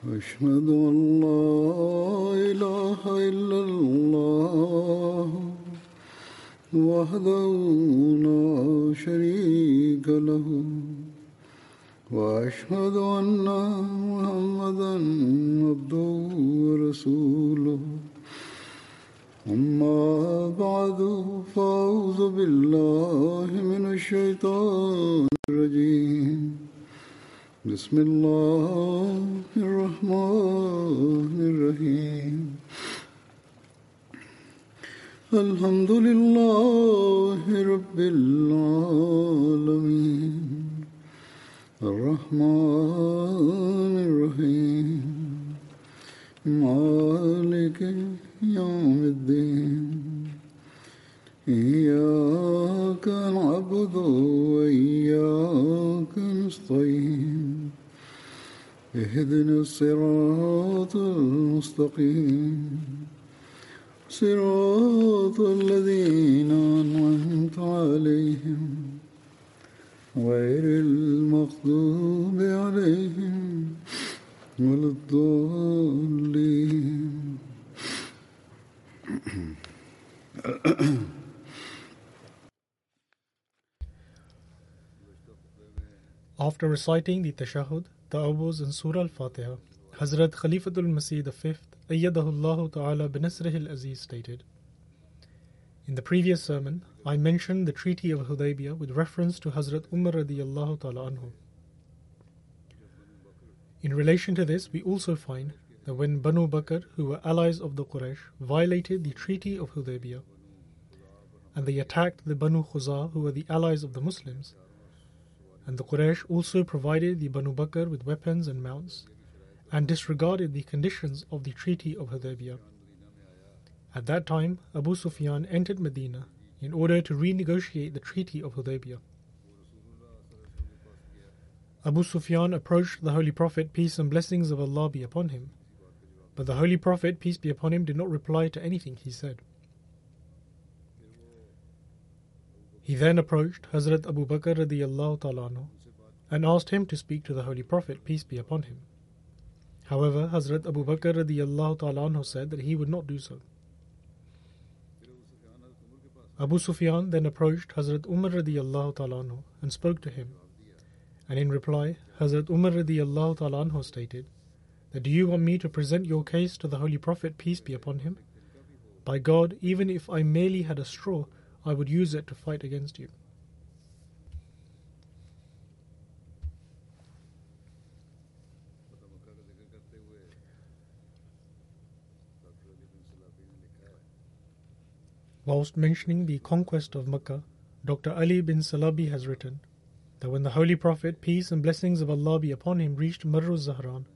أشهد أن لا إله إلا الله وحده لا شريك له وأشهد أن محمدا عبده ورسوله أما بعد فأعوذ بالله من الشيطان الرجيم بسم الله الرحمن الرحيم الحمد لله رب العالمين الرحمن الرحيم مالك يوم الدين إياك نعبد وإياك نستعين اهدنا الصراط المستقيم صراط الذين أنعمت عليهم غير المغضوب عليهم ولا الضالين After reciting the Tashahud, the Awuz and Surah Al-Fatiha, Hazrat Khalifatul Masih V, Ayyadahullahu Ta'ala Binasrihil Aziz stated, in the previous sermon, I mentioned the Treaty of Hudaybiyah with reference to Hazrat Umar radiyallahu ta'ala anhu. In relation to this, we also find that when Banu Bakr, who were allies of the Quraysh, violated the Treaty of Hudaybiyah, and they attacked the Banu Khuza, who were the allies of the Muslims, and the Quraysh also provided the Banu Bakr with weapons and mounts and disregarded the conditions of the Treaty of Hudaybiyah. At that time, Abu Sufyan entered Medina in order to renegotiate the Treaty of Hudaybiyah. Abu Sufyan approached the Holy Prophet, peace and blessings of Allah be upon him, but the Holy Prophet, peace be upon him, did not reply to anything he said. He then approached Hazrat Abu Bakr radiyallahu ta'ala anhu and asked him to speak to the Holy Prophet, peace be upon him. However, Hazrat Abu Bakr radiyallahu ta'ala anhu said that he would not do so. Abu Sufyan then approached Hazrat Umar radiyallahu ta'ala anhu and spoke to him. And in reply, Hazrat Umar radiyallahu ta'ala anhu stated that, do you want me to present your case to the Holy Prophet, peace be upon him? By God, even if I merely had a straw, I would use it to fight against you. Whilst mentioning the conquest of Makkah, Dr. Ali bin Salabi has written that when the Holy Prophet, peace and blessings of Allah be upon him, reached Marr az-Zahran,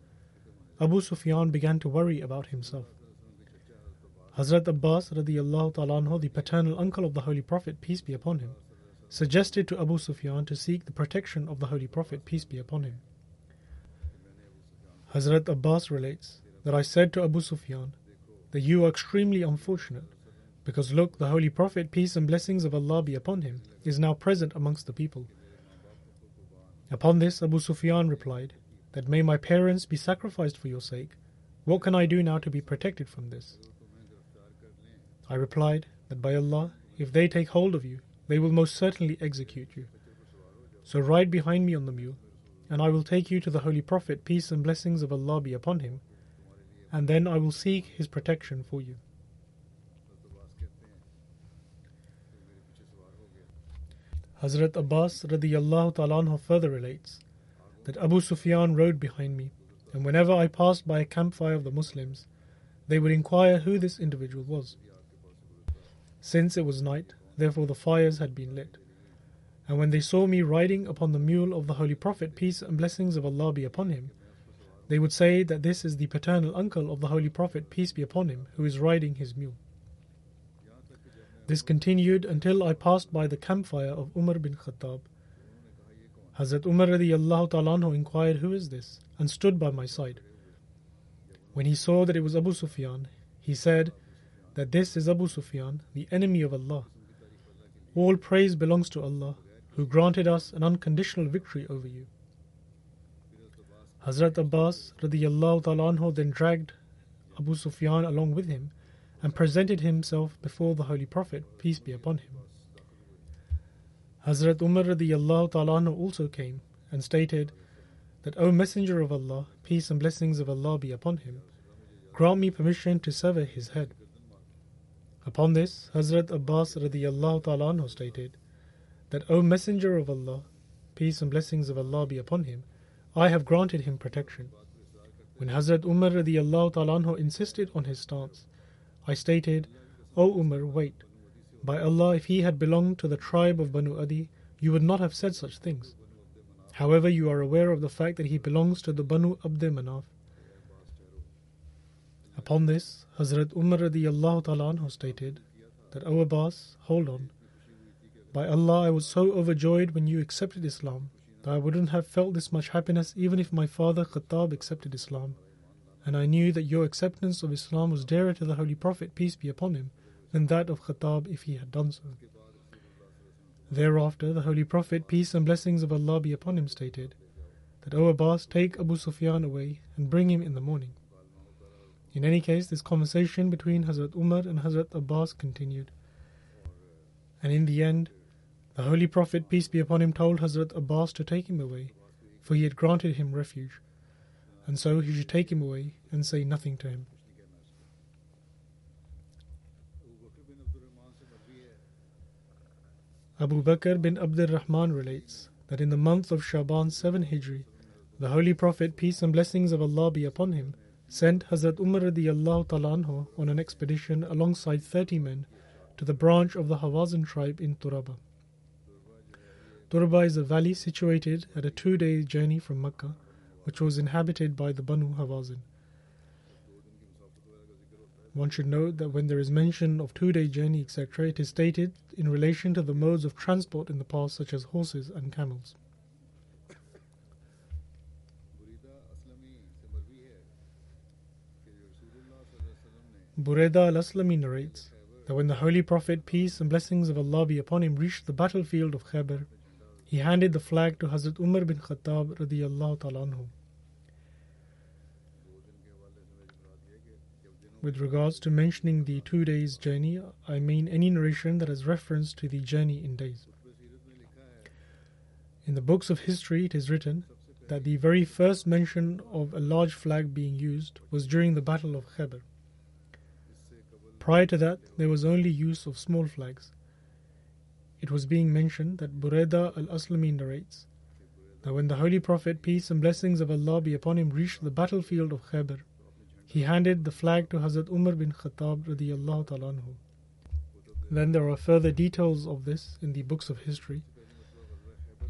Abu Sufyan began to worry about himself. Hazrat Abbas radiyallahu ta'ala anhu, the paternal uncle of the Holy Prophet, peace be upon him, suggested to Abu Sufyan to seek the protection of the Holy Prophet, peace be upon him. Hazrat Abbas relates that I said to Abu Sufyan that you are extremely unfortunate because look, the Holy Prophet, peace and blessings of Allah be upon him, is now present amongst the people. Upon this, Abu Sufyan replied that may my parents be sacrificed for your sake. What can I do now to be protected from this? I replied that by Allah, if they take hold of you, they will most certainly execute you. So ride behind me on the mule, and I will take you to the Holy Prophet, peace and blessings of Allah be upon him, and then I will seek his protection for you. Hazrat Abbas radiyallahu ta'ala anhu further relates that Abu Sufyan rode behind me, and whenever I passed by a campfire of the Muslims, they would inquire who this individual was. Since it was night, therefore the fires had been lit. And when they saw me riding upon the mule of the Holy Prophet, peace and blessings of Allah be upon him, they would say that this is the paternal uncle of the Holy Prophet, peace be upon him, who is riding his mule. This continued until I passed by the campfire of Umar bin Khattab. Hazrat Umar radiyallahu ta'ala anhu inquired, who is this? And stood by my side. When he saw that it was Abu Sufyan, he said that this is Abu Sufyan, the enemy of Allah. All praise belongs to Allah, who granted us an unconditional victory over you. Hazrat Abbas radiyallahu ta'ala anhu then dragged Abu Sufyan along with him and presented himself before the Holy Prophet, peace be upon him. Hazrat Umar radiyallahu ta'ala anhu also came and stated that, O Messenger of Allah, peace and blessings of Allah be upon him, grant me permission to sever his head. Upon this, Hazrat Abbas radiyallahu ta'ala anhu stated that, O Messenger of Allah, peace and blessings of Allah be upon him, I have granted him protection. When Hazrat Umar radiyallahu ta'ala anhu insisted on his stance, I stated, O Umar, wait. By Allah, if he had belonged to the tribe of Banu Adi, you would not have said such things. However, you are aware of the fact that he belongs to the Banu Abd Manaf. Upon this, Hazrat Umar radiyallahu ta'ala anhu stated that, O Abbas, hold on. By Allah, I was so overjoyed when you accepted Islam that I wouldn't have felt this much happiness even if my father Khattab accepted Islam. And I knew that your acceptance of Islam was dearer to the Holy Prophet, peace be upon him, than that of Khattab if he had done so. Thereafter, the Holy Prophet, peace and blessings of Allah be upon him, stated that, O Abbas, take Abu Sufyan away and bring him in the morning. In any case, this conversation between Hazrat Umar and Hazrat Abbas continued. And in the end, the Holy Prophet, peace be upon him, told Hazrat Abbas to take him away, for he had granted him refuge, and so he should take him away and say nothing to him. Abu Bakr bin Abd Rahman relates that in the month of Shaban 7 Hijri, the Holy Prophet, peace and blessings of Allah be upon him, sent Hazrat Umar radiyallahu ta'ala anhu on an expedition alongside 30 men to the branch of the Hawazin tribe in Turabah. Turabah is a valley situated at a 2-day journey from Mecca, which was inhabited by the Banu Hawazin. One should note that when there is mention of 2-day journey, etc., it is stated in relation to the modes of transport in the past, such as horses and camels. Buraydah al-Aslami narrates that when the Holy Prophet, peace and blessings of Allah be upon him, reached the battlefield of Khaybar, he handed the flag to Hazrat Umar bin Khattab radiyallahu ta'ala anhu. With regards to mentioning the 2 days journey, I mean any narration that has reference to the journey in days. In the books of history, it is written that the very first mention of a large flag being used was during the Battle of Khaybar. Prior to that, there was only use of small flags. It was being mentioned that Buraydah al-Aslami narrates that when the Holy Prophet, peace and blessings of Allah be upon him, reached the battlefield of Khaybar, he handed the flag to Hazrat Umar bin Khattab radiyallahu ta'ala anhu. Then there are further details of this in the books of history.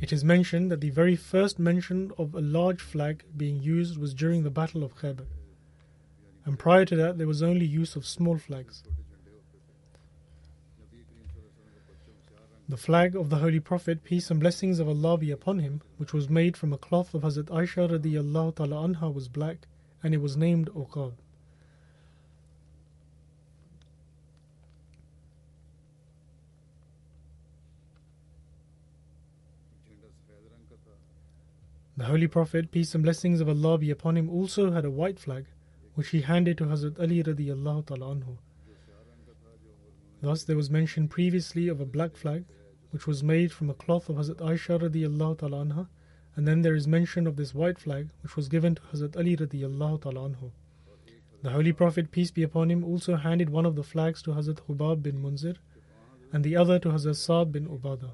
It is mentioned that the very first mention of a large flag being used was during the Battle of Khaybar. And prior to that, there was only use of small flags. The flag of the Holy Prophet, peace and blessings of Allah be upon him, which was made from a cloth of Hazrat Aisha radiyallahu ta'ala anha, was black, and it was named Uqab. The Holy Prophet, peace and blessings of Allah be upon him, also had a white flag, which he handed to Hazrat Ali radiyallahu ta'ala anhu. Thus, there was mention previously of a black flag, which was made from a cloth of Hazrat Aisha radiyallahu ta'ala anha, and then there is mention of this white flag which was given to Hazrat Ali radiyallahu ta'ala anhu. The Holy Prophet, peace be upon him, also handed one of the flags to Hazrat Hubab bin Munzir and the other to Hazrat Saab bin Ubada.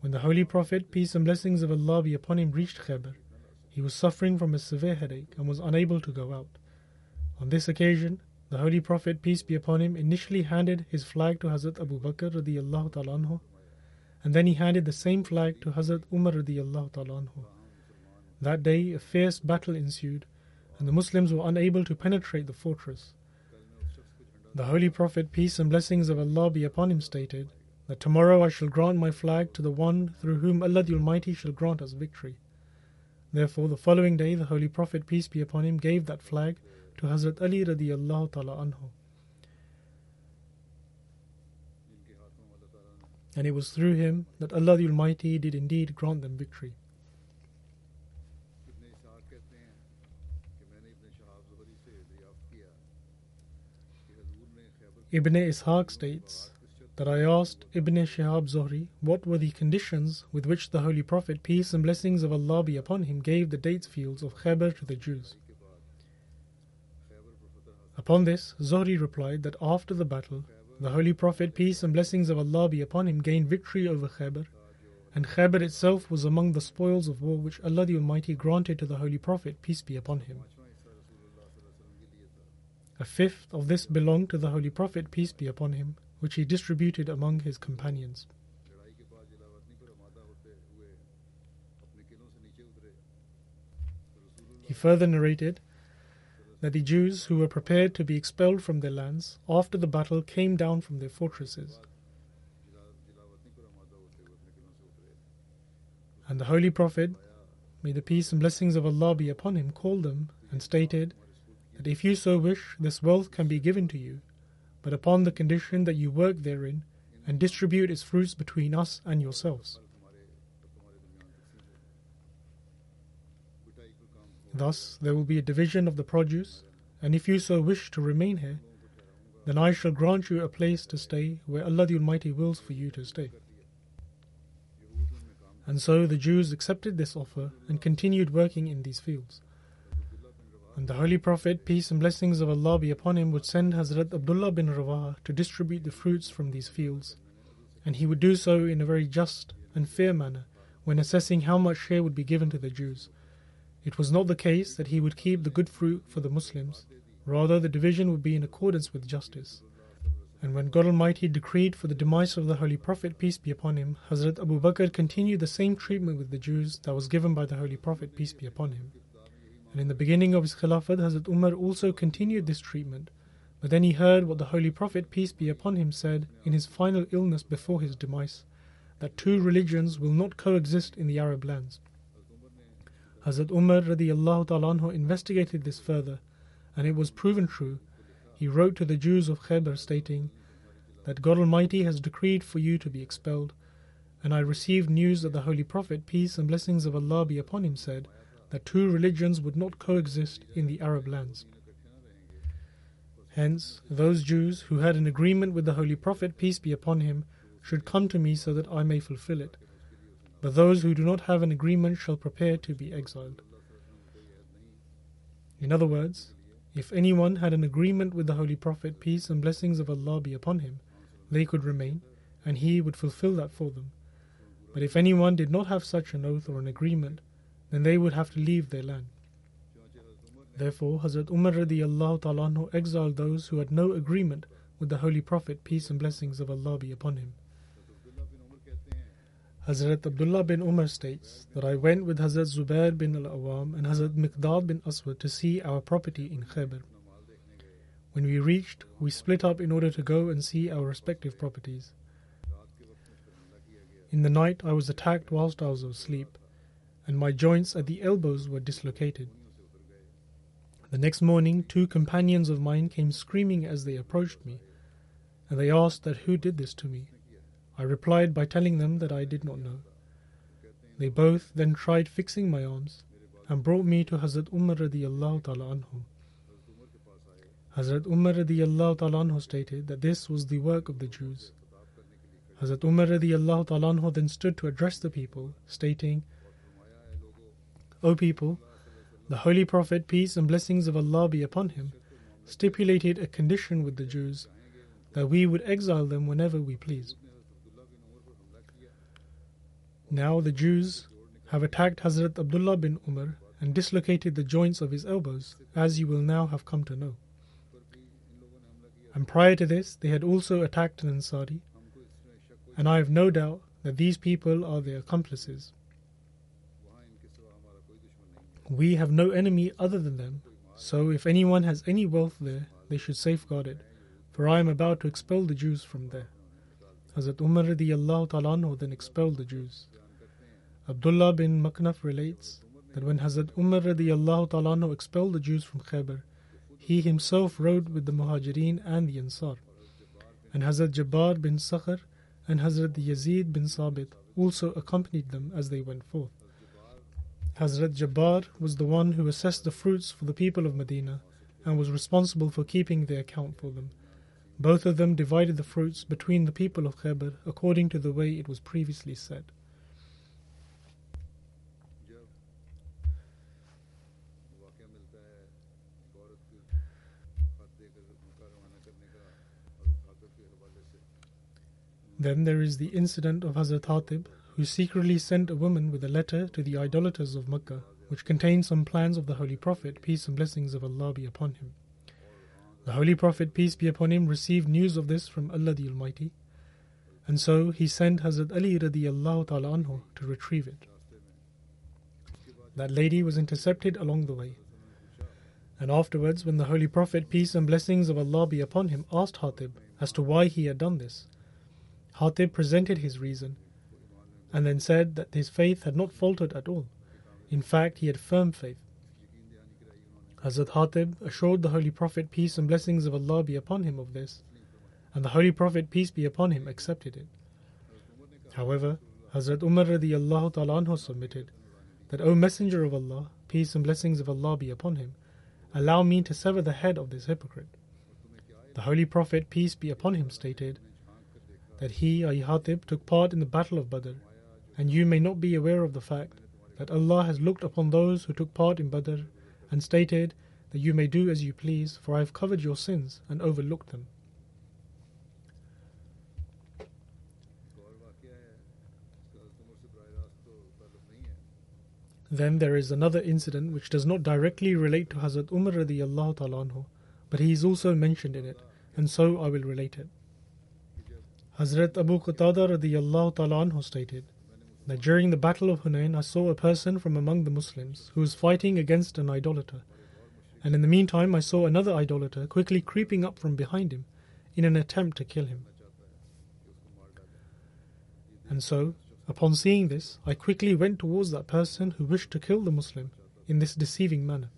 When the Holy Prophet, peace and blessings of Allah be upon him, reached Khaybar, he was suffering from a severe headache and was unable to go out. On this occasion, the Holy Prophet, peace be upon him, initially handed his flag to Hazrat Abu Bakr radiyallahu ta'ala anhu, and then he handed the same flag to Hazrat Umar radiyallahu ta'ala anhu. That day, a fierce battle ensued, and the Muslims were unable to penetrate the fortress. The Holy Prophet, peace and blessings of Allah be upon him, stated that, tomorrow I shall grant my flag to the one through whom Allah the Almighty shall grant us victory. Therefore, the following day, the Holy Prophet, peace be upon him, gave that flag to Hazrat Ali radiyallahu ta'ala anhu. And it was through him that Allah the Almighty did indeed grant them victory. Ibn Ishaq states that I asked Ibn Shihab Zuhri what were the conditions with which the Holy Prophet, peace and blessings of Allah be upon him, gave the dates fields of Khaybar to the Jews. Upon this, Zuhri replied that after the battle, the Holy Prophet, peace and blessings of Allah be upon him, gained victory over Khaybar, and Khaybar itself was among the spoils of war which Allah the Almighty granted to the Holy Prophet, peace be upon him. A fifth of this belonged to the Holy Prophet, peace be upon him, which he distributed among his companions. He further narrated that the Jews who were prepared to be expelled from their lands after the battle came down from their fortresses. And the Holy Prophet, may the peace and blessings of Allah be upon him, called them and stated that if you so wish, this wealth can be given to you, but upon the condition that you work therein and distribute its fruits between us and yourselves. Thus there will be a division of the produce, and if you so wish to remain here, then I shall grant you a place to stay where Allah the Almighty wills for you to stay. And so the Jews accepted this offer and continued working in these fields. And the Holy Prophet, peace and blessings of Allah be upon him, would send Hazrat Abdullah bin Rawah to distribute the fruits from these fields, and he would do so in a very just and fair manner when assessing how much share would be given to the Jews. It was not the case that he would keep the good fruit for the Muslims, rather the division would be in accordance with justice. And when God Almighty decreed for the demise of the Holy Prophet, peace be upon him, Hazrat Abu Bakr continued the same treatment with the Jews that was given by the Holy Prophet, peace be upon him. And in the beginning of his Khilafat, Hazrat Umar also continued this treatment, but then he heard what the Holy Prophet, peace be upon him, said in his final illness before his demise, that two religions will not coexist in the Arab lands. Hazrat Umar radiyallahu ta'ala anhu investigated this further, and it was proven true. He wrote to the Jews of Khaybar stating that God Almighty has decreed for you to be expelled, and I received news that the Holy Prophet, peace and blessings of Allah be upon him, said that two religions would not coexist in the Arab lands. Hence, those Jews who had an agreement with the Holy Prophet, peace be upon him, should come to me so that I may fulfill it. But those who do not have an agreement shall prepare to be exiled. In other words, if anyone had an agreement with the Holy Prophet, peace and blessings of Allah be upon him, they could remain, and he would fulfill that for them. But if anyone did not have such an oath or an agreement, then they would have to leave their land. Therefore, Hazrat Umar radiyallahu ta'ala anhu exiled those who had no agreement with the Holy Prophet, peace and blessings of Allah be upon him. Hazrat Abdullah bin Umar states that I went with Hazrat Zubair bin al-Awam and Hazrat Miqdad bin Aswad to see our property in Khaybar. When we reached, we split up in order to go and see our respective properties. In the night, I was attacked whilst I was asleep, and my joints at the elbows were dislocated. The next morning, two companions of mine came screaming as they approached me, and they asked that who did this to me. I replied by telling them that I did not know. They both then tried fixing my arms and brought me to Hazrat Umar radiyallahu ta'ala anhu. Hazrat Umar radiyallahu ta'ala anhu stated that this was the work of the Jews. Hazrat Umar radiyallahu ta'ala anhu then stood to address the people, stating, O people, the Holy Prophet, peace and blessings of Allah be upon him, stipulated a condition with the Jews that we would exile them whenever we pleased. Now the Jews have attacked Hazrat Abdullah bin Umar and dislocated the joints of his elbows, as you will now have come to know. And prior to this, they had also attacked an Ansari, and I have no doubt that these people are their accomplices. We have no enemy other than them, so if anyone has any wealth there, they should safeguard it, for I am about to expel the Jews from there. Hazrat Umar radiyallahu ta'ala anhu then expelled the Jews. Abdullah bin Maknaf relates that when Hazrat Umar radiyallahu ta'ala anhu expelled the Jews from Khaybar, he himself rode with the Muhajirin and the Ansar, and Hazrat Jabbar bin Sakhr and Hazrat Yazid bin Sabit also accompanied them as they went forth. Hazrat Jabbar was the one who assessed the fruits for the people of Medina and was responsible for keeping the account for them. Both of them divided the fruits between the people of Khaybar according to the way it was previously said. Then there is the incident of Hazrat Hatib, who secretly sent a woman with a letter to the idolaters of Mecca, which contained some plans of the Holy Prophet, peace and blessings of Allah be upon him. The Holy Prophet, peace be upon him, received news of this from Allah the Almighty, and so he sent Hazrat Ali radiyallahu ta'ala anhu to retrieve it. That lady was intercepted along the way. And afterwards, when the Holy Prophet, peace and blessings of Allah be upon him, asked Hatib as to why he had done this, Hatib presented his reason and then said that his faith had not faltered at all. In fact, he had firm faith. Hazrat Hatib assured the Holy Prophet, peace and blessings of Allah be upon him, of this, and the Holy Prophet, peace be upon him, accepted it. However, Hazrat Umar radiyallahu ta'ala anhu submitted that, O Messenger of Allah, peace and blessings of Allah be upon him, allow me to sever the head of this hypocrite. The Holy Prophet, peace be upon him, stated that he, i.e. Hatib, took part in the Battle of Badr, and you may not be aware of the fact that Allah has looked upon those who took part in Badr and stated that you may do as you please, for I have covered your sins and overlooked them. Then there is another incident which does not directly relate to Hazrat Umar radiyallahu ta'ala anhu, but he is also mentioned in it, and so I will relate it. Hazrat Abu Qatada radiyallahu ta'ala anhu stated that during the Battle of Hunayn, I saw a person from among the Muslims who was fighting against an idolater, and in the meantime I saw another idolater quickly creeping up from behind him in an attempt to kill him. And so, upon seeing this, I quickly went towards that person who wished to kill the Muslim in this deceiving manner.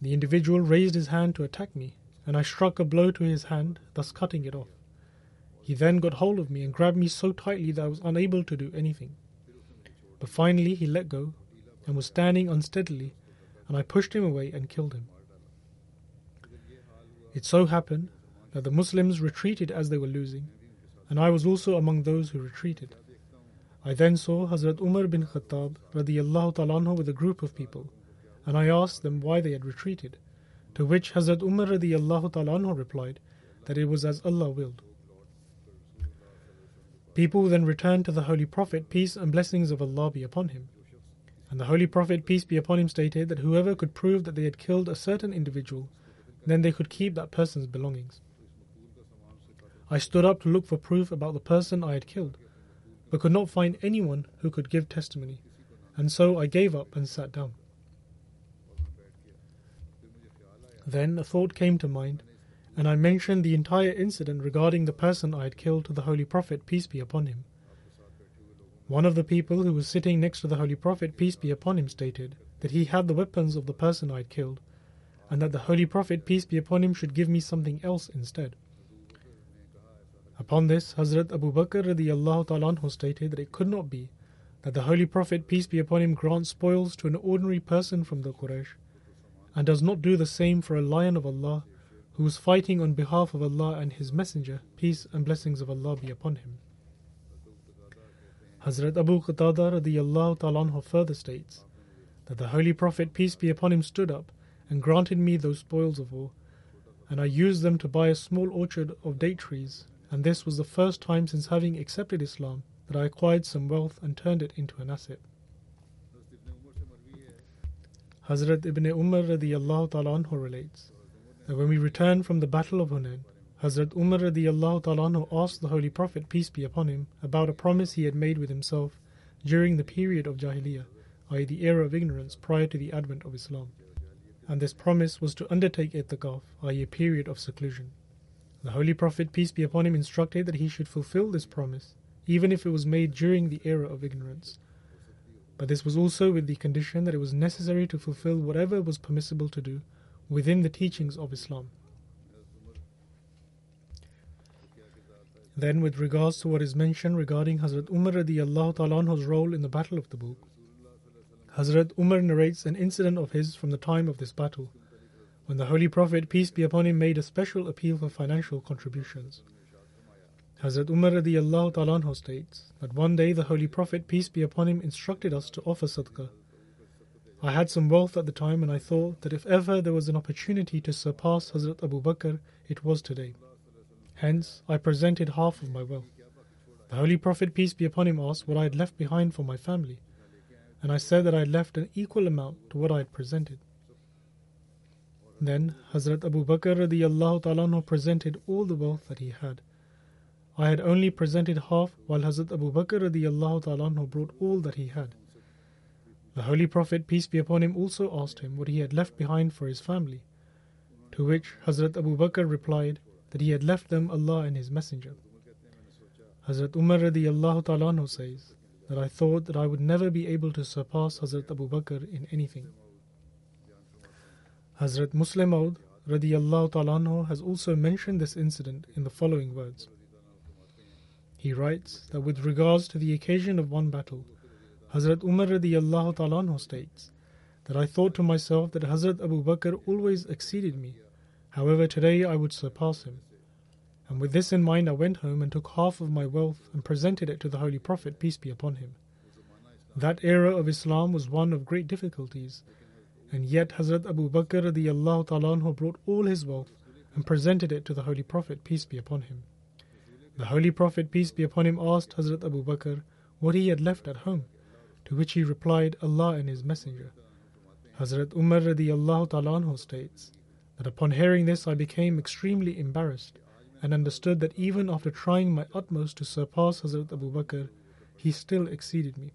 The individual raised his hand to attack me, and I struck a blow to his hand, thus cutting it off. He then got hold of me and grabbed me so tightly that I was unable to do anything. But finally he let go and was standing unsteadily, and I pushed him away and killed him. It so happened that the Muslims retreated as they were losing, and I was also among those who retreated. I then saw Hazrat Umar bin Khattab radiyallahu ta'ala anhu with a group of people, and I asked them why they had retreated, to which Hazrat Umar radiyallahu ta'ala anhu replied that it was as Allah willed. People then returned to the Holy Prophet, peace and blessings of Allah be upon him. And the Holy Prophet, peace be upon him, stated that whoever could prove that they had killed a certain individual, then they could keep that person's belongings. I stood up to look for proof about the person I had killed, but could not find anyone who could give testimony, and so I gave up and sat down. Then a thought came to mind, and I mentioned the entire incident regarding the person I had killed to the Holy Prophet, peace be upon him. One of the people who was sitting next to the Holy Prophet, peace be upon him, stated that he had the weapons of the person I had killed, and that the Holy Prophet, peace be upon him, should give me something else instead. Upon this, Hazrat Abu Bakr radiyallahu ta'ala anhu stated that it could not be that the Holy Prophet, peace be upon him, grants spoils to an ordinary person from the Quraysh, and does not do the same for a lion of Allah who was fighting on behalf of Allah and His Messenger, peace and blessings of Allah be upon him. Hazrat Abu Qatada radiyallahu ta'ala anhu further states that the Holy Prophet, peace be upon him, stood up and granted me those spoils of war, and I used them to buy a small orchard of date trees, and this was the first time since having accepted Islam that I acquired some wealth and turned it into an asset. Hazrat Ibn Umar radiyallahu ta'ala anhu relates that when we returned from the Battle of Hunayn, Hazrat Umar radiyallahu ta'ala anhu asked the Holy Prophet, peace be upon him, about a promise he had made with himself during the period of Jahiliyyah, i.e. the era of ignorance prior to the advent of Islam. And this promise was to undertake itikaf, i.e. a period of seclusion. The Holy Prophet, peace be upon him, instructed that he should fulfill this promise, even if it was made during the era of ignorance. But this was also with the condition that it was necessary to fulfill whatever was permissible to do within the teachings of Islam. Then with regards to what is mentioned regarding Hazrat Umar radiyallahu ta'ala anhu's role in the Battle of Tabuk, Hazrat Umar narrates an incident of his from the time of this battle, when the Holy Prophet, peace be upon him, made a special appeal for financial contributions. Hazrat Umar radiyallahu ta'ala anhu states that one day the Holy Prophet, peace be upon him, instructed us to offer sadaqah. I had some wealth at the time and I thought that if ever there was an opportunity to surpass Hazrat Abu Bakr, it was today. Hence, I presented half of my wealth. The Holy Prophet, peace be upon him, asked what I had left behind for my family, and I said that I had left an equal amount to what I had presented. Then Hazrat Abu Bakr radiyallahu ta'ala anhu presented all the wealth that he had. I had only presented half, while Hazrat Abu Bakr radiyallahu ta'ala anhu brought all that he had. The Holy Prophet, peace be upon him, also asked him what he had left behind for his family, to which Hazrat Abu Bakr replied that he had left them Allah and His Messenger. Hazrat Umar radiyallahu ta'ala anhu says that I thought that I would never be able to surpass Hazrat Abu Bakr in anything. Hazrat Muslim Aud radiyallahu ta'ala anhu has also mentioned this incident in the following words. He writes that with regards to the occasion of one battle, Hazrat Umar radiyallahu ta'ala anhu states that I thought to myself that Hazrat Abu Bakr always exceeded me. However, today I would surpass him. And with this in mind, I went home and took half of my wealth and presented it to the Holy Prophet, peace be upon him. That era of Islam was one of great difficulties, and yet Hazrat Abu Bakr radiyallahu ta'ala anhu brought all his wealth and presented it to the Holy Prophet, peace be upon him. The Holy Prophet, peace be upon him, asked Hazrat Abu Bakr what he had left at home, to which he replied, Allah and His Messenger. Hazrat Umar radiyallahu ta'ala anhu states that upon hearing this, I became extremely embarrassed and understood that even after trying my utmost to surpass Hazrat Abu Bakr, he still exceeded me.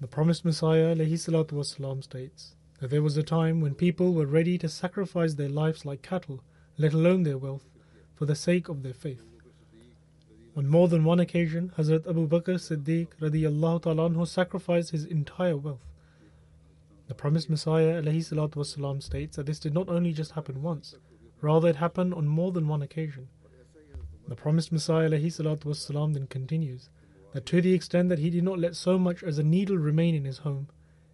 The Promised Messiah ﷺ states that there was a time when people were ready to sacrifice their lives like cattle, let alone their wealth, for the sake of their faith. On more than one occasion, Hazrat Abu Bakr Siddiq radiyallahu ta'ala anhu sacrificed his entire wealth. The Promised Messiah ﷺ states that this did not only just happen once, rather it happened on more than one occasion. The Promised Messiah ﷺ then continues that to the extent that he did not let so much as a needle remain in his home,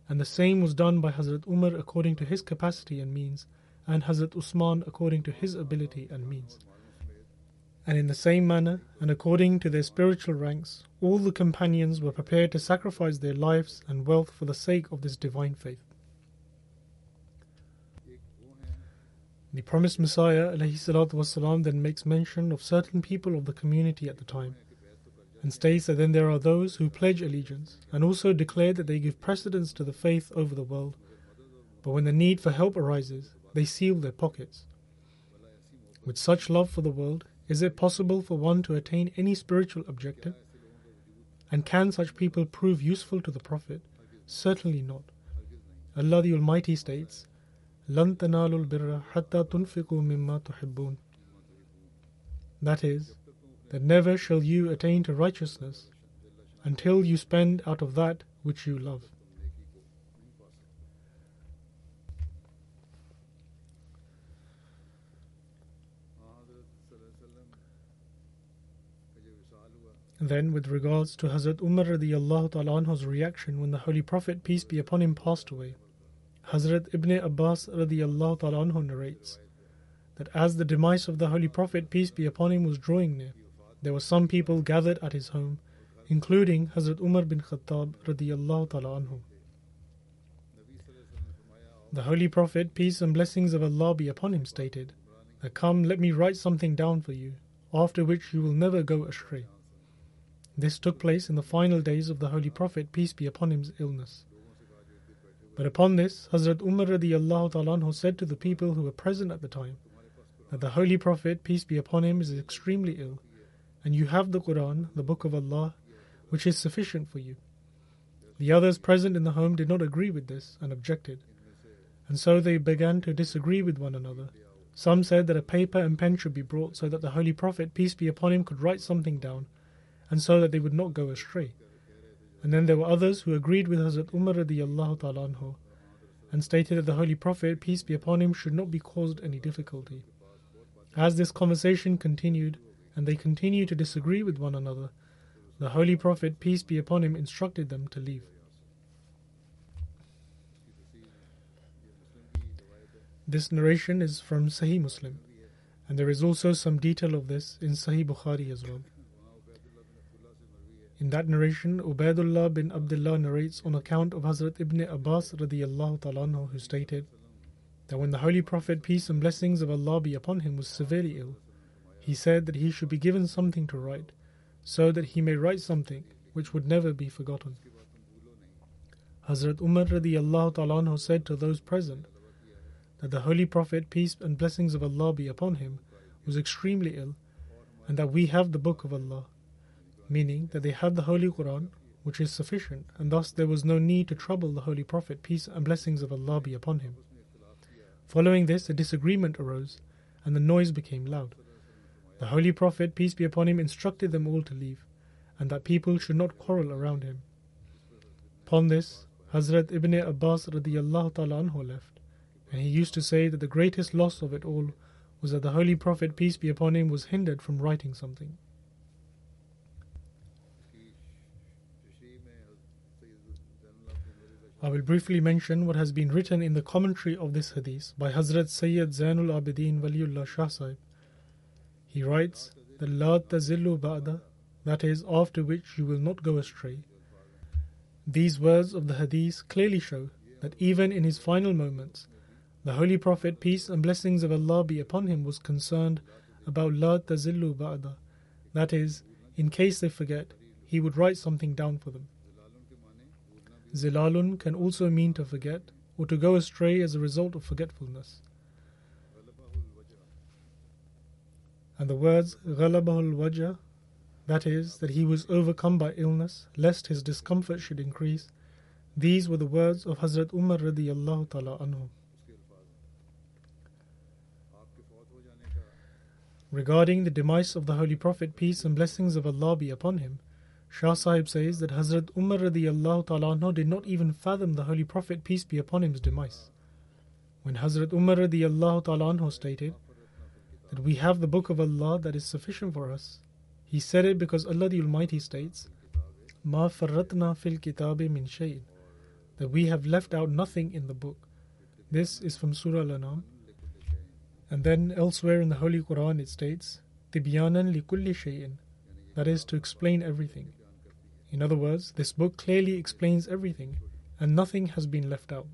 and the same was done by Hazrat Umar according to his capacity and means, and Hazrat Usman according to his ability and means. And in the same manner, and according to their spiritual ranks, all the companions were prepared to sacrifice their lives and wealth for the sake of this divine faith. The Promised Messiah ﷺ then makes mention of certain people of the community at the time, and states that then there are those who pledge allegiance, and also declare that they give precedence to the faith over the world, but when the need for help arises, they seal their pockets. With such love for the world, is it possible for one to attain any spiritual objective? And can such people prove useful to the Prophet? Certainly not. Allah the Almighty states, لَن تَنَالُوا الْبِرَّ حَتَّى تُنْفِقُوا مِمَّا تُحِبُّونَ. That is, that never shall you attain to righteousness until you spend out of that which you love. Then, with regards to Hazrat Umar radiyallahu ta'ala anhu's reaction when the Holy Prophet, peace be upon him, passed away, Hazrat Ibn Abbas radiyallahu ta'ala anhu narrates that as the demise of the Holy Prophet, peace be upon him, was drawing near, there were some people gathered at his home, including Hazrat Umar bin Khattab radiyallahu ta'ala anhu. The Holy Prophet, peace and blessings of Allah be upon him, stated that, "Come, let me write something down for you, after which you will never go astray." This took place in the final days of the Holy Prophet, peace be upon him's illness. But upon this, Hazrat Umar radiyallahu ta'ala anhu said to the people who were present at the time that the Holy Prophet, peace be upon him, is extremely ill, and you have the Quran, the Book of Allah, which is sufficient for you. The others present in the home did not agree with this and objected, and so they began to disagree with one another. Some said that a paper and pen should be brought so that the Holy Prophet, peace be upon him, could write something down, and so that they would not go astray. And then there were others who agreed with Hazrat Umar radiyallahu ta'ala anhu and stated that the Holy Prophet, peace be upon him, should not be caused any difficulty. As this conversation continued, and they continued to disagree with one another, the Holy Prophet, peace be upon him, instructed them to leave. This narration is from Sahih Muslim, and there is also some detail of this in Sahih Bukhari as well. In that narration, Ubaidullah bin Abdullah narrates on account of Hazrat Ibn Abbas radiyallahu ta'ala anhu, who stated that when the Holy Prophet, peace and blessings of Allah be upon him, was severely ill, he said that he should be given something to write, so that he may write something which would never be forgotten. Hazrat Umar radiyallahu ta'ala anhu said to those present that the Holy Prophet, peace and blessings of Allah be upon him, was extremely ill, and that we have the Book of Allah, meaning that they had the Holy Quran, which is sufficient, and thus there was no need to trouble the Holy Prophet, peace and blessings of Allah be upon him. Following this, a disagreement arose, and the noise became loud. The Holy Prophet, peace be upon him, instructed them all to leave, and that people should not quarrel around him. Upon this, Hazrat Ibn Abbas radiyallahu ta'ala anhu left, and he used to say that the greatest loss of it all was that the Holy Prophet, peace be upon him, was hindered from writing something. I will briefly mention what has been written in the commentary of this hadith by Hazrat Sayyid Zainul Abidin Waliullah Shah Sahib. He writes that La tazillu ba'da, that is, after which you will not go astray. These words of the hadith clearly show that even in his final moments, the Holy Prophet, peace and blessings of Allah be upon him, was concerned about La tazillu ba'da, that is, in case they forget, he would write something down for them. Zilalun can also mean to forget or to go astray as a result of forgetfulness. And the words Ghalabahul Wajah, that is, that he was overcome by illness, lest his discomfort should increase, these were the words of Hazrat Umar radiyallahu ta'ala anhu. Regarding the demise of the Holy Prophet, peace and blessings of Allah be upon him, Shah Sahib says that Hazrat Umar radiyallahu ta'ala anhu did not even fathom the Holy Prophet, peace be upon him's demise. When Hazrat Umar radiyallahu ta'ala anhu stated that we have the Book of Allah that is sufficient for us, he said it because Allah the Almighty states, Ma farratna fil kitabi min shayin, that we have left out nothing in the book. This is from Surah Al-Anam. And then elsewhere in the Holy Quran it states, Tibyanan li kulli shayin, that is, to explain everything. In other words, this book clearly explains everything, and nothing has been left out.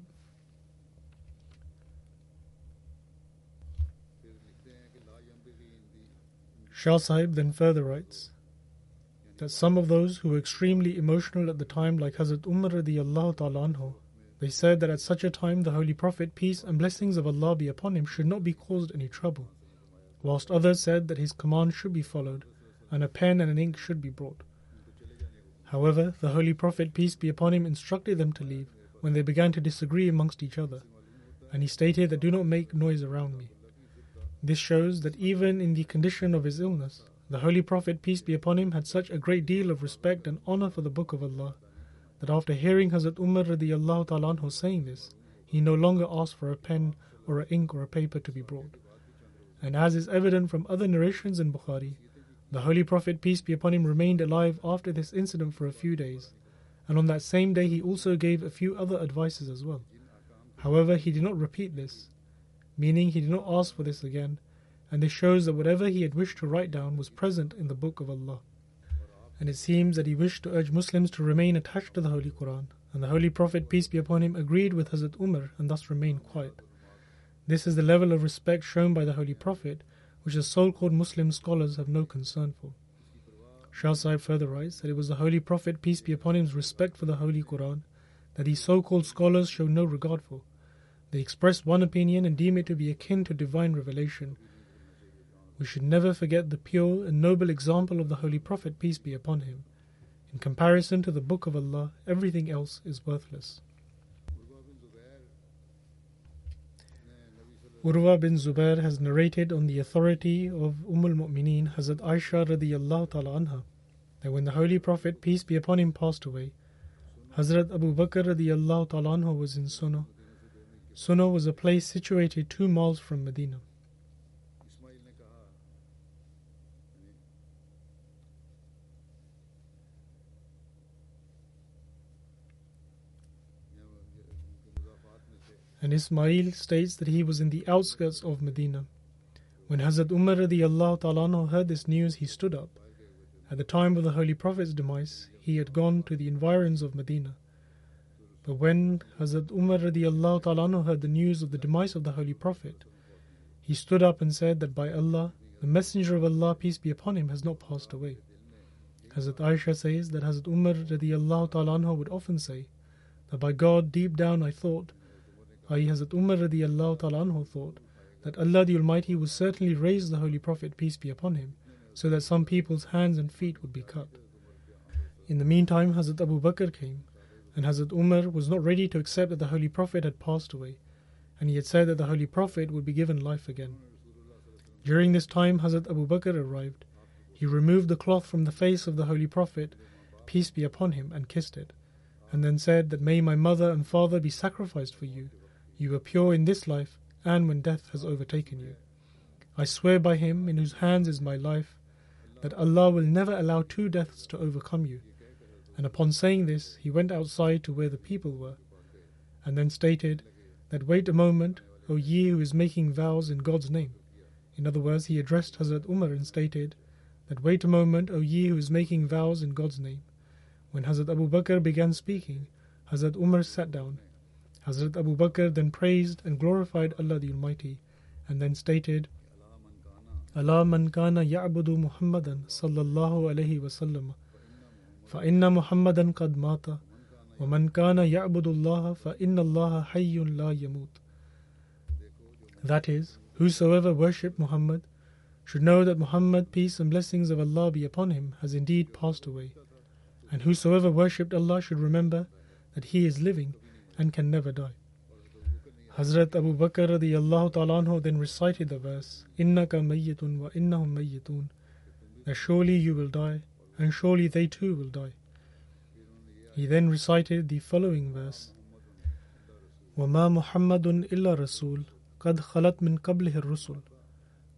Shah Sahib then further writes that some of those who were extremely emotional at the time, like Hazrat Umar radiyallahu ta'ala anhu, they said that at such a time the Holy Prophet, peace and blessings of Allah be upon him, should not be caused any trouble, whilst others said that his command should be followed and a pen and an ink should be brought. However, the Holy Prophet, peace be upon him, instructed them to leave when they began to disagree amongst each other, and he stated that do not make noise around me. This shows that even in the condition of his illness, the Holy Prophet, peace be upon him, had such a great deal of respect and honor for the Book of Allah that after hearing Hazrat Umar radiyallahu ta'ala anhu saying this, he no longer asked for a pen or an ink or a paper to be brought. And as is evident from other narrations in Bukhari, the Holy Prophet, peace be upon him, remained alive after this incident for a few days, and on that same day he also gave a few other advices as well. However, he did not repeat this, meaning he did not ask for this again, and this shows that whatever he had wished to write down was present in the Book of Allah. And it seems that he wished to urge Muslims to remain attached to the Holy Quran, and the Holy Prophet, peace be upon him, agreed with Hazrat Umar and thus remained quiet. This is the level of respect shown by the Holy Prophet, which the so-called Muslim scholars have no concern for. Shah Sahib further writes that it was the Holy Prophet, peace be upon him's respect for the Holy Quran that these so-called scholars show no regard for. They express one opinion and deem it to be akin to divine revelation. We should never forget the pure and noble example of the Holy Prophet, peace be upon him. In comparison to the Book of Allah, everything else is worthless. Urwa bin Zubair has narrated on the authority of al-Mu'mineen Hazrat Aisha radiyallahu ta'ala anha that when the Holy Prophet, peace be upon him, passed away, Hazrat Abu Bakr radiyallahu ta'ala anhu was in Sunnah. Sunnah was a place situated 2 miles from Medina. and Ismail states that he was in the outskirts of Medina. When Hazrat Umar radiyallahu ta'ala heard this news, he stood up. At the time of the Holy Prophet's demise, he had gone to the environs of Medina. But when Hazrat Umar radiyallahu ta'ala heard the news of the demise of the Holy Prophet, he stood up and said that by Allah, the Messenger of Allah, peace be upon him, has not passed away. Hazrat Aisha says that Hazrat Umar radiyallahu ta'ala would often say that by God, deep down I thought, i.e. Hazrat Umar radiyallahu ta'ala thought, that Allah the Almighty will certainly raise the Holy Prophet, peace be upon him, so that some people's hands and feet would be cut. In the meantime, Hazrat Abu Bakr came, and Hazrat Umar was not ready to accept that the Holy Prophet had passed away, and he had said that the Holy Prophet would be given life again. During this time, Hazrat Abu Bakr arrived. He removed the cloth from the face of the Holy Prophet, peace be upon him, and kissed it, and then said that may my mother and father be sacrificed for you. You were pure in this life, and when death has overtaken you. I swear by him in whose hands is my life, that Allah will never allow two deaths to overcome you. And upon saying this, he went outside to where the people were, and then stated that, wait a moment, O ye who is making vows in God's name. In other words, he addressed Hazrat Umar and stated that, wait a moment, O ye who is making vows in God's name. When Hazrat Abu Bakr began speaking, Hazrat Umar sat down. Hazrat Abu Bakr then praised and glorified Allah the Almighty, and then stated, Allah man kana ya'budu Muhammadan sallallahu alayhi wa sallam, fa inna Muhammadan qad mata, wa man kana ya'budu Allah fa inna Allah hayyun la yamut. That is, whosoever worship Muhammad should know that Muhammad, peace and blessings of Allah be upon him, has indeed passed away, and whosoever worshipped Allah should remember that he is living and can never die. Hazrat Abu Bakr radiyallahu ta'ala then recited the verse, Innaka mayyitun wa innahum mayyitun, that surely you will die, and surely they too will die. He then recited the following verse, وَمَا مُحَمَّدٌ إِلَّا رَسُولٌ قَدْ خَلَتْ مِنْ قَبْلِهِ الرُّسُلُ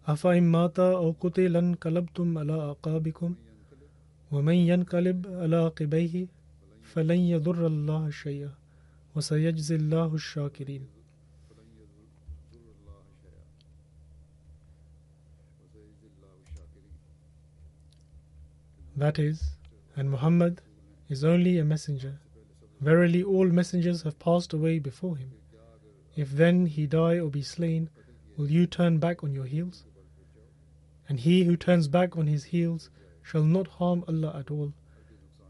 أَفَإِمْ مَاتَ أَوْ قُتِلًا كَلَبْتُمْ عَلَىٰ أَعْقَابِكُمْ وَمَنْ يَنْقَلِبْ عَلَىٰ عَقِبَيْهِ فَلَنْ يَضُرَّ اللَّهَ شَيْئًا وَسَيَجْزِي اللَّهُ الشَّاكِرِينَ. That is, and Muhammad is only a messenger. Verily all messengers have passed away before him. If then he die or be slain, will you turn back on your heels? And he who turns back on his heels shall not harm Allah at all,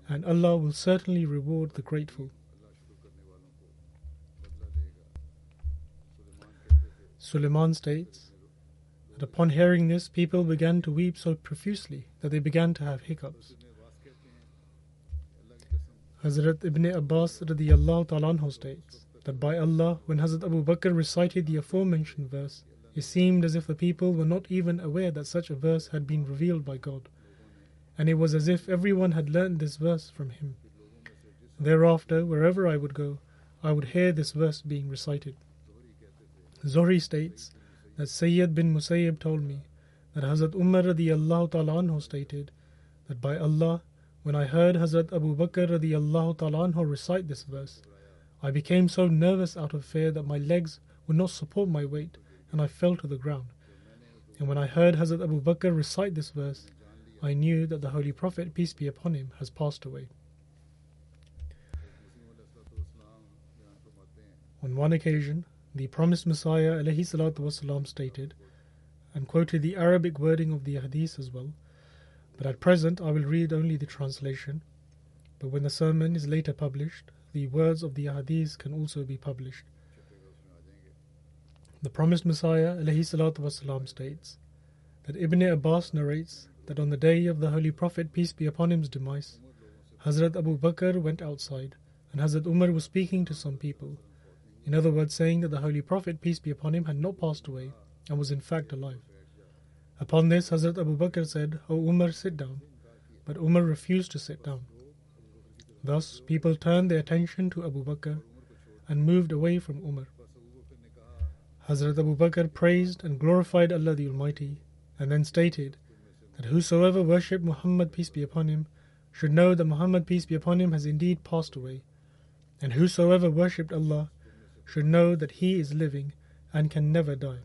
and Allah will certainly reward the grateful. Suleiman states that upon hearing this, people began to weep so profusely that they began to have hiccups. Hazrat Ibn Abbas radiyallahu ta'ala states that by Allah, when Hazrat Abu Bakr recited the aforementioned verse, it seemed as if the people were not even aware that such a verse had been revealed by God, and it was as if everyone had learned this verse from him. Thereafter, wherever I would go, I would hear this verse being recited. Zuhri states that Sayyid bin Musayyib told me that Hazrat Umar radiyallahu ta'ala stated that by Allah, when I heard Hazrat Abu Bakr radiyallahu ta'ala recite this verse, I became so nervous out of fear that my legs would not support my weight, and I fell to the ground. And when I heard Hazrat Abu Bakr recite this verse, I knew that the Holy Prophet, peace be upon him, has passed away. On one occasion, the Promised Messiah ﷺ stated, and quoted the Arabic wording of the hadith as well, but at present I will read only the translation. But when the sermon is later published, the words of the hadith can also be published. The Promised Messiah ﷺ states that Ibn Abbas narrates that on the day of the Holy Prophet, peace be upon him's demise, Hazrat Abu Bakr went outside, and Hazrat Umar was speaking to some people. In other words, saying that the Holy Prophet, peace be upon him, had not passed away and was in fact alive. Upon this, Hazrat Abu Bakr said, O Umar, sit down. But Umar refused to sit down. Thus, people turned their attention to Abu Bakr and moved away from Umar. Hazrat Abu Bakr praised and glorified Allah the Almighty, and then stated that whosoever worshipped Muhammad, peace be upon him, should know that Muhammad, peace be upon him, has indeed passed away, and whosoever worshipped Allah should know that he is living and can never die.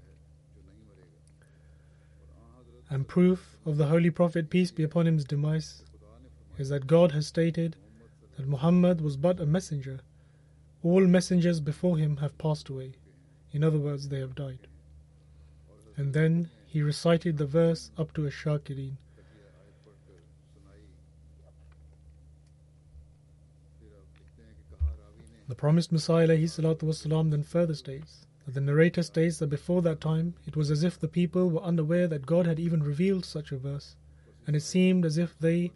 And proof of the Holy Prophet, peace be upon him's demise, is that God has stated that Muhammad was but a messenger. All messengers before him have passed away. In other words, they have died. And then he recited the verse up to Ash-Shakirin. The Promised Messiah ﷺ then further states that the narrator states that before that time it was as if the people were unaware that God had even revealed such a verse, and it seemed as if they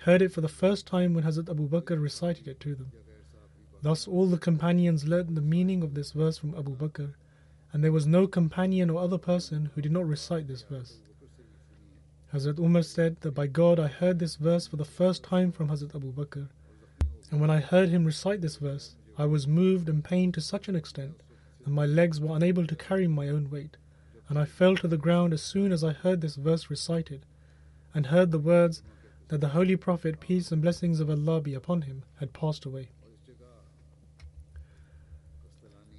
heard it for the first time when Hazrat Abu Bakr recited it to them. Thus all the companions learnt the meaning of this verse from Abu Bakr, and there was no companion or other person who did not recite this verse. Hazrat Umar said that, by God, I heard this verse for the first time from Hazrat Abu Bakr, and when I heard him recite this verse, I was moved and pained to such an extent that my legs were unable to carry my own weight, and I fell to the ground as soon as I heard this verse recited, and heard the words that the Holy Prophet, peace and blessings of Allah be upon him, had passed away.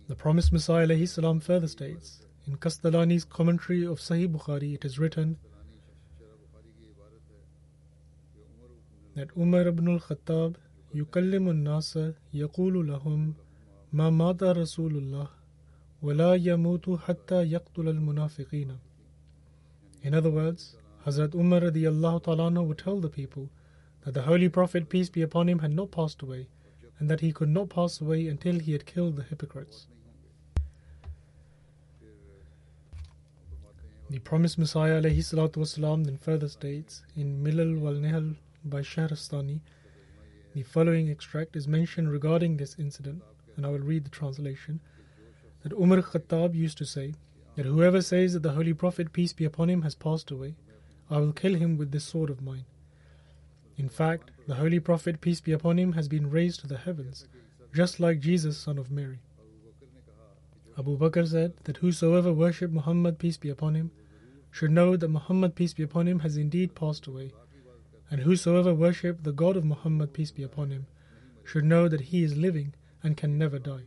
The Promised Messiah ﷺ further states, in Kastalani's commentary of Sahih Bukhari, it is written that Umar ibn al-Khattab يُكَلِّمُ النَّاسَ يَقُولُ لَهُمْ مَا مَاتَ رَسُولُ اللَّهِ وَلَا يَمُوتُ حَتَّى يَقْتُلَ الْمُنَافِقِينَ. In other words, Hazrat Umar radiallahu ta'ala would tell the people that the Holy Prophet, peace be upon him, had not passed away, and that he could not pass away until he had killed the hypocrites. The Promised Messiah ﷺ then further states in Milal wal Nihal by Shahrastani. The following extract is mentioned regarding this incident, and I will read the translation, that Umar Khattab used to say that whoever says that the Holy Prophet, peace be upon him, has passed away, I will kill him with this sword of mine. In fact, the Holy Prophet, peace be upon him, has been raised to the heavens, just like Jesus, son of Mary. Abu Bakr said that whosoever worshipped Muhammad, peace be upon him, should know that Muhammad, peace be upon him, has indeed passed away. And whosoever worshipped the God of Muhammad, peace be upon him, should know that he is living and can never die.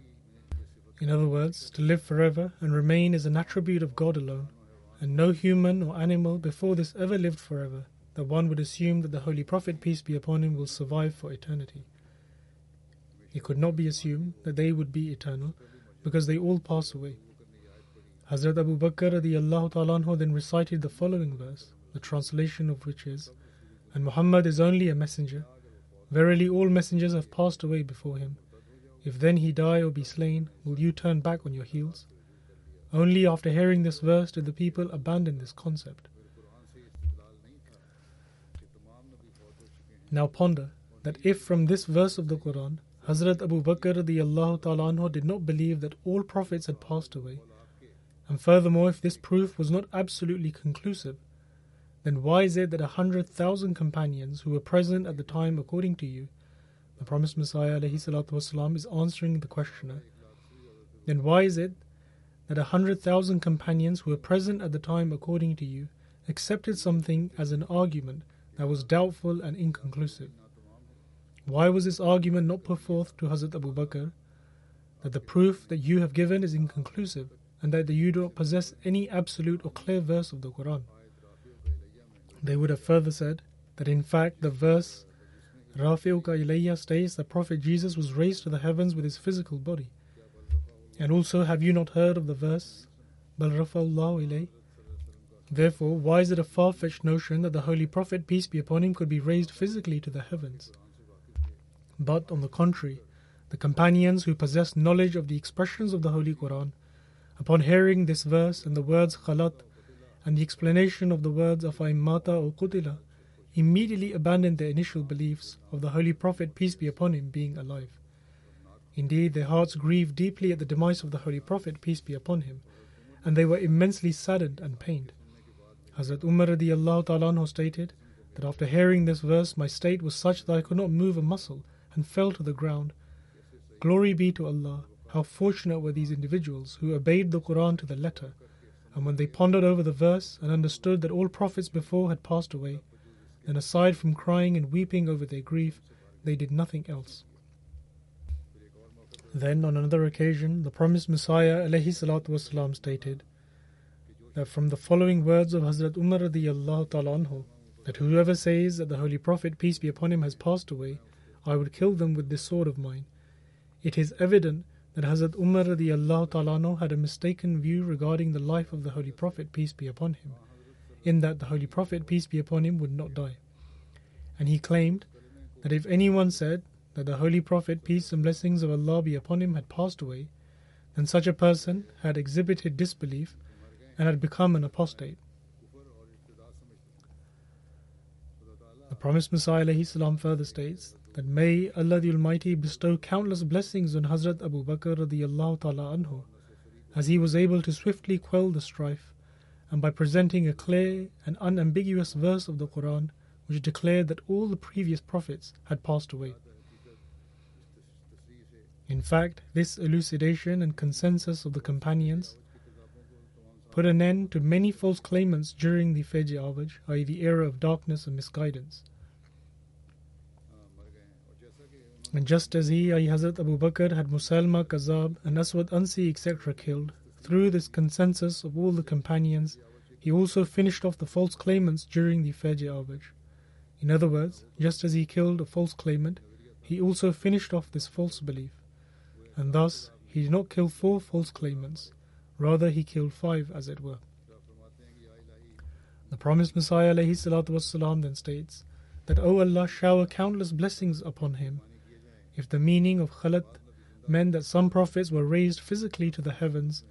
In other words, to live forever and remain is an attribute of God alone, and no human or animal before this ever lived forever, that one would assume that the Holy Prophet, peace be upon him, will survive for eternity. It could not be assumed that they would be eternal, because they all pass away. Hazrat Abu Bakr radiallahu ta'ala then recited the following verse, the translation of which is, and Muhammad is only a messenger. Verily all messengers have passed away before him. If then he die or be slain, will you turn back on your heels? Only after hearing this verse did the people abandon this concept. Now ponder that if from this verse of the Quran, Hazrat Abu Bakr radiyallahu ta'ala anhu did not believe that all prophets had passed away, and furthermore if this proof was not absolutely conclusive, then why is it that 100,000 companions who were present at the time, according to you, the Promised Messiah ﷺ is answering the questioner, then why is it that 100,000 companions who were present at the time, according to you, accepted something as an argument that was doubtful and inconclusive? Why was this argument not put forth to Hazrat Abu Bakr, that the proof that you have given is inconclusive and that you do not possess any absolute or clear verse of the Quran? They would have further said that in fact the verse Rafi'u ka ilayya states that Prophet Jesus was raised to the heavens with his physical body. And also, have you not heard of the verse Bal Rafa'allahu ilayh? Therefore, why is it a far-fetched notion that the Holy Prophet, peace be upon him, could be raised physically to the heavens? But on the contrary, the companions who possessed knowledge of the expressions of the Holy Quran, upon hearing this verse and the words Khalat, and the explanation of the words of Aim Mata or Qutila, immediately abandoned their initial beliefs of the Holy Prophet, peace be upon him, being alive. Indeed, their hearts grieved deeply at the demise of the Holy Prophet, peace be upon him, and they were immensely saddened and pained. Hazrat Umar radiallahu ta'ala anhu stated that after hearing this verse, my state was such that I could not move a muscle and fell to the ground. Glory be to Allah, how fortunate were these individuals who obeyed the Quran to the letter. And when they pondered over the verse and understood that all prophets before had passed away, then aside from crying and weeping over their grief, they did nothing else. Then, on another occasion, the Promised Messiah ﷺ stated that from the following words of Hazrat Umar radiyallahu ta'ala anhu, that whoever says that the Holy Prophet, peace be upon him, has passed away, I would kill them with this sword of mine. It is evident that Hazrat Umar radiyallahu ta'ala anhu had a mistaken view regarding the life of the Holy Prophet, peace be upon him, in that the Holy Prophet, peace be upon him, would not die. And he claimed that if anyone said that the Holy Prophet, peace and blessings of Allah be upon him, had passed away, then such a person had exhibited disbelief and had become an apostate. The Promised Messiah ﷺ further states that may Allah the Almighty bestow countless blessings on Hazrat Abu Bakr radiyallahu ta'ala anhu, as he was able to swiftly quell the strife, and by presenting a clear and unambiguous verse of the Quran which declared that all the previous prophets had passed away. In fact, this elucidation and consensus of the companions put an end to many false claimants during the Fajr Awaj, i.e. the era of darkness and misguidance. And just as he, i.e. Hazrat Abu Bakr, had Musalma, Kazab and Aswad Ansi etc. killed, through this consensus of all the companions, he also finished off the false claimants during the Fajr Awaj. In other words, just as he killed a false claimant, he also finished off this false belief, and thus he did not kill 4 false claimants, rather he killed 5 as it were. The Promised Messiah ﷺ then states that, O Allah, shower countless blessings upon him, if the meaning of khalat meant that some prophets were raised physically to the heavens,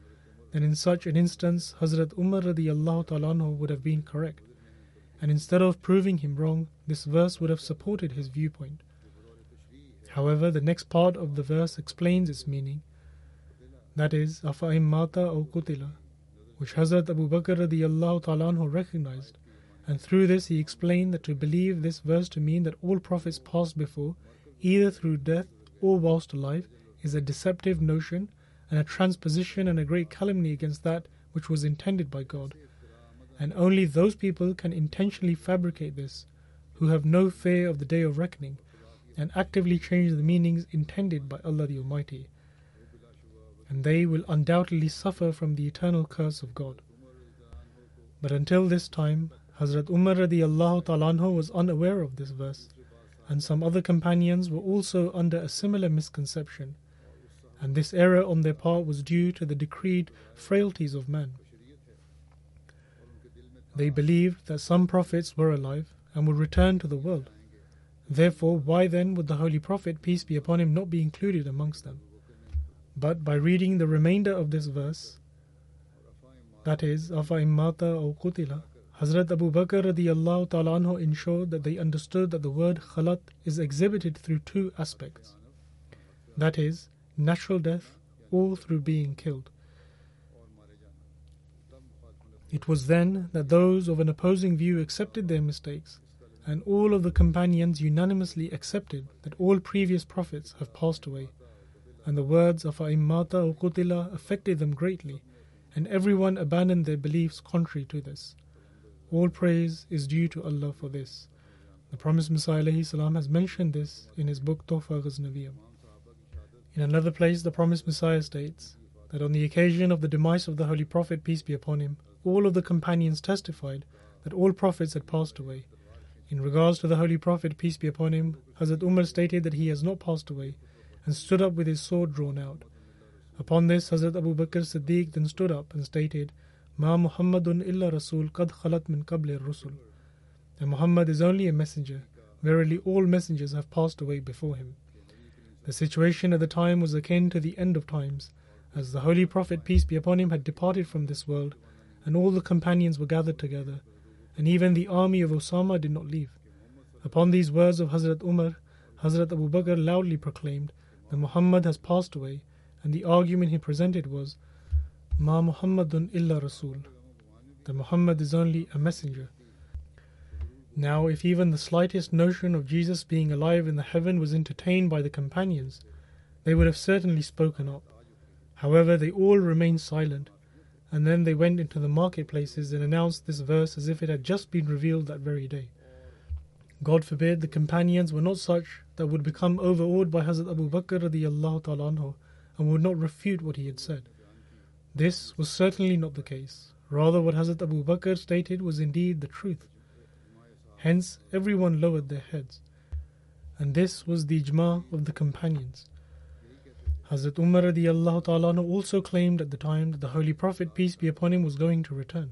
then in such an instance Hazrat Umar radiyallahu ta'ala anhu would have been correct, and instead of proving him wrong, this verse would have supported his viewpoint. However, the next part of the verse explains its meaning, that is, Afa'im Mata aw Qutila, which Hazrat Abu Bakr radiyallahu ta'ala anhu recognized, and through this he explained that to believe this verse to mean that all prophets passed before, either through death or whilst alive, is a deceptive notion and a transposition and a great calumny against that which was intended by God. And only those people can intentionally fabricate this, who have no fear of the day of reckoning, and actively change the meanings intended by Allah the Almighty. And they will undoubtedly suffer from the eternal curse of God. But until this time, Hazrat Umar radiyallahu ta'ala anhu was unaware of this verse, and some other companions were also under a similar misconception, and this error on their part was due to the decreed frailties of man. They believed that some prophets were alive and would return to the world. Therefore, why then would the Holy Prophet, peace be upon him, not be included amongst them? But by reading the remainder of this verse, that is, Afa Immata aw Qutila, Hazrat Abu Bakr radiyallahu ta'ala anhu ensured that they understood that the word khalat is exhibited through 2 aspects, that is, natural death or through being killed. It was then that those of an opposing view accepted their mistakes, and all of the companions unanimously accepted that all previous prophets have passed away, and the words of A'immata or Qutila affected them greatly, and everyone abandoned their beliefs contrary to this. All praise is due to Allah for this. The Promised Messiah ﷺ has mentioned this in his book Tuhfa Ghaznaviyyah. In another place, the Promised Messiah states that on the occasion of the demise of the Holy Prophet, peace be upon him, all of the companions testified that all prophets had passed away. In regards to the Holy Prophet, peace be upon him, Hazrat Umar stated that he has not passed away, and stood up with his sword drawn out. Upon this, Hazrat Abu Bakr Siddiq then stood up and stated, Ma Muhammadun illa Rasul qad khalat min qabli ar-rusul. And Muhammad is only a messenger. Verily, all messengers have passed away before him. The situation at the time was akin to the end of times, as the Holy Prophet, peace be upon him, had departed from this world, and all the companions were gathered together, and even the army of Osama did not leave. Upon these words of Hazrat Umar, Hazrat Abu Bakr loudly proclaimed that Muhammad has passed away, and the argument he presented was, Ma Muhammadun illa Rasul, that Muhammad is only a messenger. Now, if even the slightest notion of Jesus being alive in the heaven was entertained by the companions, they would have certainly spoken up. However, they all remained silent, and then they went into the marketplaces and announced this verse as if it had just been revealed that very day. God forbid, the companions were not such that would become overawed by Hazrat Abu Bakr radiyallahu ta'ala anhu and would not refute what he had said. This was certainly not the case. Rather, what Hazrat Abu Bakr stated was indeed the truth. Hence, everyone lowered their heads. And this was the ijma of the companions. Hazrat Umar radiyallahu ta'ala also claimed at the time that the Holy Prophet, peace be upon him, was going to return.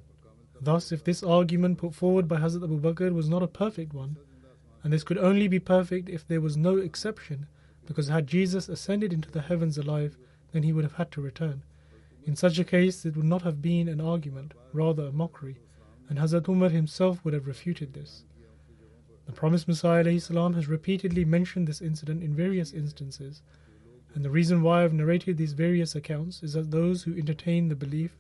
Thus, if this argument put forward by Hazrat Abu Bakr was not a perfect one, and this could only be perfect if there was no exception, because had Jesus ascended into the heavens alive, then he would have had to return. In such a case, it would not have been an argument, rather a mockery, and Hazrat Umar himself would have refuted this. The Promised Messiah ﷺ has repeatedly mentioned this incident in various instances, and the reason why I have narrated these various accounts is that those who entertain the belief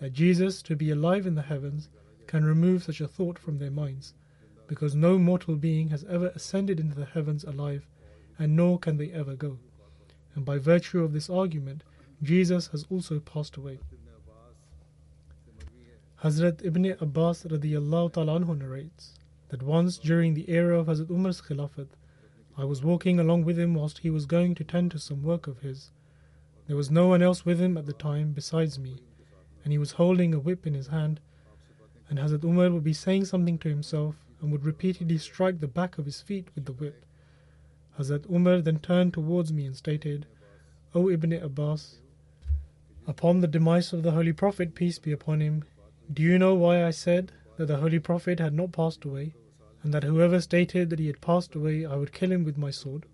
that Jesus, to be alive in the heavens, can remove such a thought from their minds, because no mortal being has ever ascended into the heavens alive, and nor can they ever go. And by virtue of this argument, Jesus has also passed away. Hazrat Ibn Abbas radiyallahu ta'ala anhu narrates that once during the era of Hazrat Umar's Khilafat, I was walking along with him whilst he was going to tend to some work of his. There was no one else with him at the time besides me, and he was holding a whip in his hand, and Hazrat Umar would be saying something to himself and would repeatedly strike the back of his feet with the whip. Hazrat Umar then turned towards me and stated, O Ibn Abbas, upon the demise of the Holy Prophet, peace be upon him, do you know why I said that the Holy Prophet had not passed away, and that whoever stated that he had passed away, I would kill him with my sword?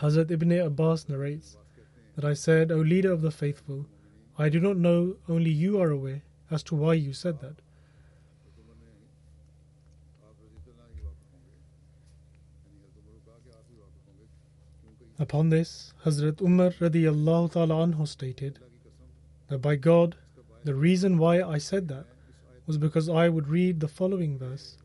Hazrat Ibn Abbas narrates that I said, O leader of the faithful, I do not know, only you are aware as to why you said that. Upon this, Hazrat Umar radiyallahu ta'ala anhu stated that by God, the reason why I said that was because I would read the following verse,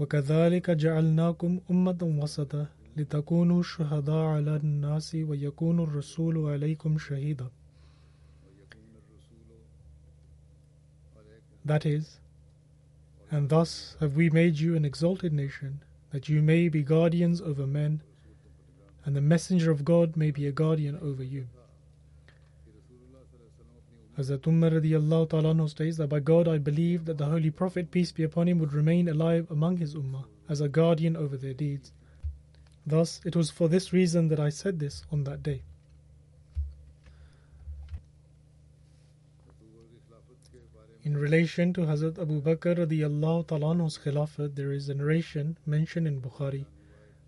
وَكَذَلِكَ جَعَلْنَاكُمْ أُمَّةً وَسَطًا لِتَكُونُوا شُهَدَاءَ عَلَى النَّاسِ وَيَكُونُ الرَّسُولُ عَلَيْكُمْ شَهِيدًا. That is, and thus have we made you an exalted nation, that you may be guardians over men, and the messenger of God may be a guardian over you. Hazrat Umar radiyallahu ta'ala states that by God I believed that the Holy Prophet, peace be upon him, would remain alive among his ummah as a guardian over their deeds. Thus, it was for this reason that I said this on that day. In relation to Hazrat Abu Bakr radiyallahu ta'ala's khilafat, there is a narration mentioned in Bukhari,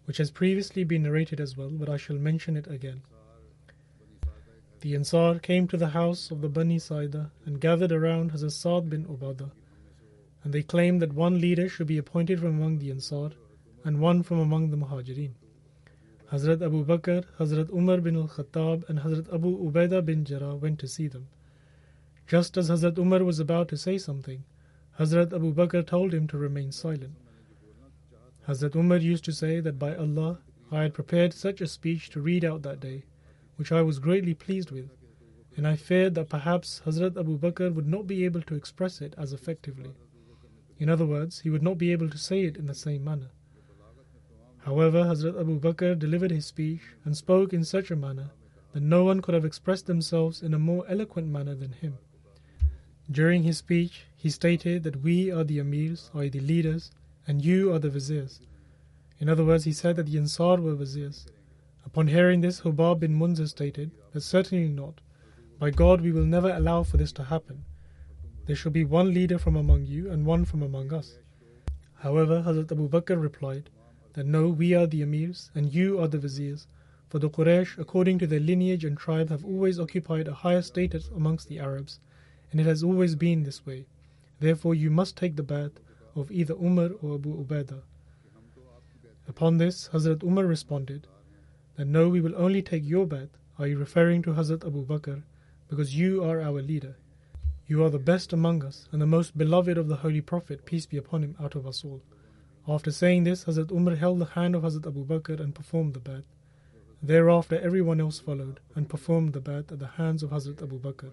which has previously been narrated as well, but I shall mention it again. The Ansar came to the house of the Bani Saida and gathered around Hazrat Saab bin Ubada, and they claimed that one leader should be appointed from among the Ansar and one from among the Muhajirin. Hazrat Abu Bakr, Hazrat Umar bin Khattab and Hazrat Abu Ubaidah bin Jarrah went to see them. Just as Hazrat Umar was about to say something, Hazrat Abu Bakr told him to remain silent. Hazrat Umar used to say that by Allah, I had prepared such a speech to read out that day, which I was greatly pleased with, and I feared that perhaps Hazrat Abu Bakr would not be able to express it as effectively. In other words, he would not be able to say it in the same manner. However, Hazrat Abu Bakr delivered his speech and spoke in such a manner that no one could have expressed themselves in a more eloquent manner than him. During his speech, he stated that we are the amirs, i.e. the leaders, and you are the viziers. In other words, he said that the Ansar were viziers. Upon hearing this, Hubab bin Munzir stated that certainly not. By God, we will never allow for this to happen. There shall be one leader from among you and one from among us. However, Hazrat Abu Bakr replied that no, we are the emirs and you are the viziers, for the Quraysh, according to their lineage and tribe, have always occupied a higher status amongst the Arabs, and it has always been this way. Therefore, you must take the bath of either Umar or Abu Ubaidah. Upon this, Hazrat Umar responded that no, we will only take your bath, i.e. referring to Hazrat Abu Bakr, because you are our leader. You are the best among us and the most beloved of the Holy Prophet, peace be upon him, out of us all. After saying this, Hazrat Umar held the hand of Hazrat Abu Bakr and performed the bath. Thereafter, everyone else followed and performed the bath at the hands of Hazrat Abu Bakr.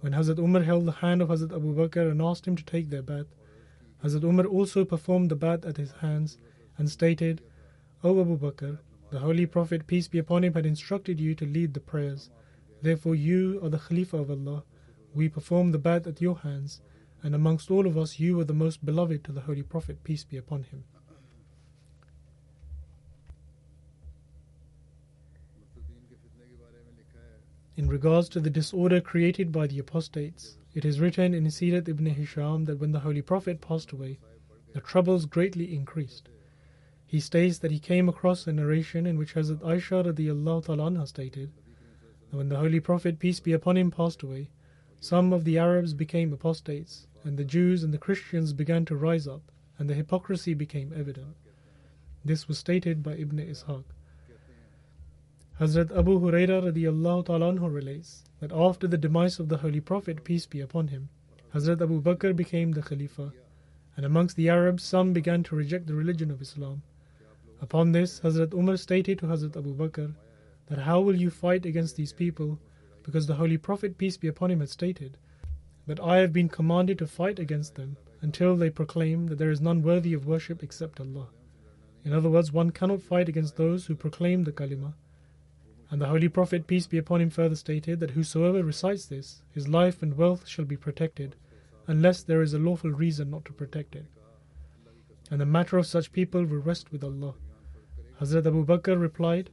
When Hazrat Umar held the hand of Hazrat Abu Bakr and asked him to take their bath, Hazrat Umar also performed the bath at his hands and stated, O Abu Bakr, The Holy Prophet, peace be upon him, had instructed you to lead the prayers. Therefore you are the Khalifa of Allah. We performed the Ba'ath at your hands, and amongst all of us you were the most beloved to the Holy Prophet, peace be upon him. In regards to the disorder created by the apostates, it is written in Sirat Ibn Hisham that when the Holy Prophet passed away, the troubles greatly increased. He states that he came across a narration in which Hazrat Aisha radiyallahu ta'ala anha stated that when the Holy Prophet, peace be upon him, passed away, some of the Arabs became apostates, and the Jews and the Christians began to rise up, and the hypocrisy became evident. This was stated by Ibn Ishaq. Hazrat Abu Huraira radiyallahu ta'ala anhu relates that after the demise of the Holy Prophet, peace be upon him, Hazrat Abu Bakr became the Khalifa, and amongst the Arabs some began to reject the religion of Islam. Upon this, Hazrat Umar stated to Hazrat Abu Bakr that how will you fight against these people, because the Holy Prophet, peace be upon him, had stated that I have been commanded to fight against them until they proclaim that there is none worthy of worship except Allah. In other words, one cannot fight against those who proclaim the kalima. And the Holy Prophet, peace be upon him, further stated that whosoever recites this, his life and wealth shall be protected unless there is a lawful reason not to protect it. And the matter of such people will rest with Allah. Hazrat Abu Bakr replied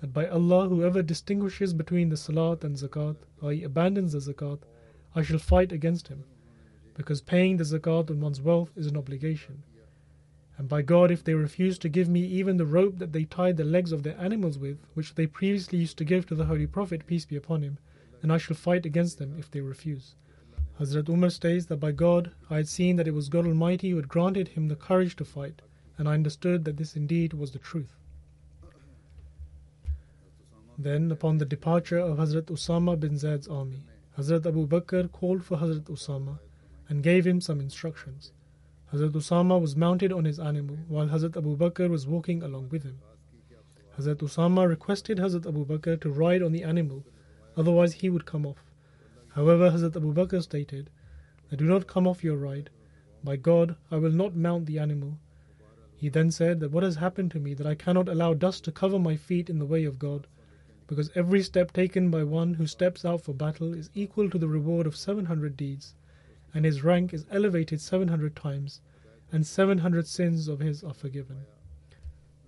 that by Allah, whoever distinguishes between the Salat and Zakat, i.e. abandons the Zakat, I shall fight against him, because paying the Zakat on one's wealth is an obligation. And by God, if they refuse to give me even the rope that they tied the legs of their animals with, which they previously used to give to the Holy Prophet, peace be upon him, then I shall fight against them if they refuse. Hazrat Umar states that by God, I had seen that it was God Almighty who had granted him the courage to fight, and I understood that this indeed was the truth. Then, upon the departure of Hazrat Usama bin Zaid's army, Hazrat Abu Bakr called for Hazrat Usama and gave him some instructions. Hazrat Usama was mounted on his animal, while Hazrat Abu Bakr was walking along with him. Hazrat Usama requested Hazrat Abu Bakr to ride on the animal, otherwise he would come off. However, Hazrat Abu Bakr stated, "I do not come off your ride. By God, I will not mount the animal." He then said that what has happened to me, that I cannot allow dust to cover my feet in the way of God, because every step taken by one who steps out for battle is equal to the reward of 700 deeds, and his rank is elevated 700 times, and 700 sins of his are forgiven.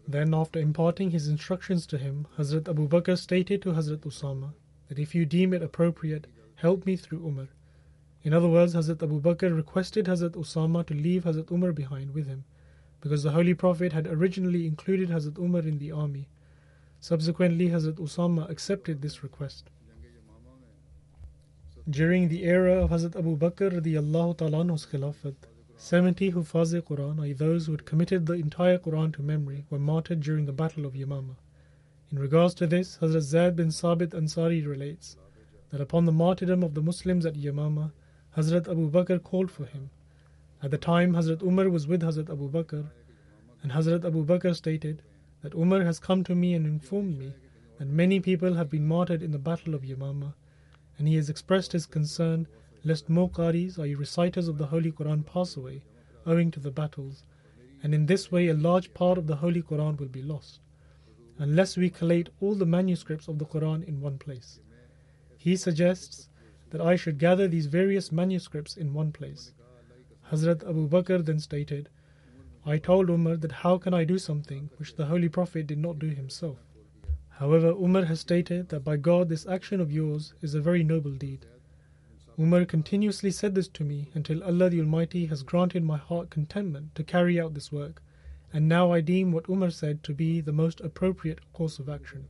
Then, after imparting his instructions to him, Hazrat Abu Bakr stated to Hazrat Usama that if you deem it appropriate, help me through Umar. In other words, Hazrat Abu Bakr requested Hazrat Usama to leave Hazrat Umar behind with him, because the Holy Prophet had originally included Hazrat Umar in the army. Subsequently, Hazrat Usama accepted this request. During the era of Hazrat Abu Bakr radiyallahu ta'ala anhu's Khilafat, 70 Hufazi Quran, i.e. those who had committed the entire Quran to memory, were martyred during the Battle of Yamama. In regards to this, Hazrat Zaid bin Sabit Ansari relates that upon the martyrdom of the Muslims at Yamama, Hazrat Abu Bakr called for him. At the time, Hazrat Umar was with Hazrat Abu Bakr, and Hazrat Abu Bakr stated that Umar has come to me and informed me that many people have been martyred in the Battle of Yamama, and he has expressed his concern lest more qaris, i.e. reciters of the Holy Quran, pass away owing to the battles, and in this way a large part of the Holy Quran will be lost, unless we collate all the manuscripts of the Quran in one place. He suggests that I should gather these various manuscripts in one place. Hazrat Abu Bakr then stated, I told Umar that how can I do something which the Holy Prophet did not do himself. However, Umar has stated that by God this action of yours is a very noble deed. Umar continuously said this to me until Allah the Almighty has granted my heart contentment to carry out this work, and now I deem what Umar said to be the most appropriate course of action.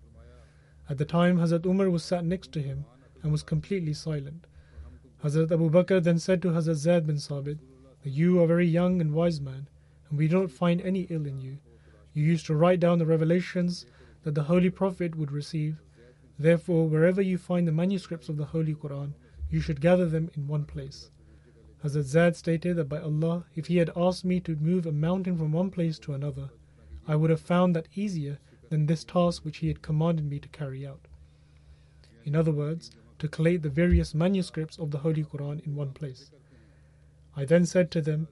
At the time, Hazrat Umar was sat next to him and was completely silent. Hazrat Abu Bakr then said to Hazrat Zaid bin Sabit that you are a very young and wise man, and we don't find any ill in you. You used to write down the revelations that the Holy Prophet would receive. Therefore, wherever you find the manuscripts of the Holy Quran, you should gather them in one place. Hazrat Zaid stated that by Allah, if he had asked me to move a mountain from one place to another, I would have found that easier than this task which he had commanded me to carry out. In other words, to collate the various manuscripts of the Holy Quran in one place. I then said to them,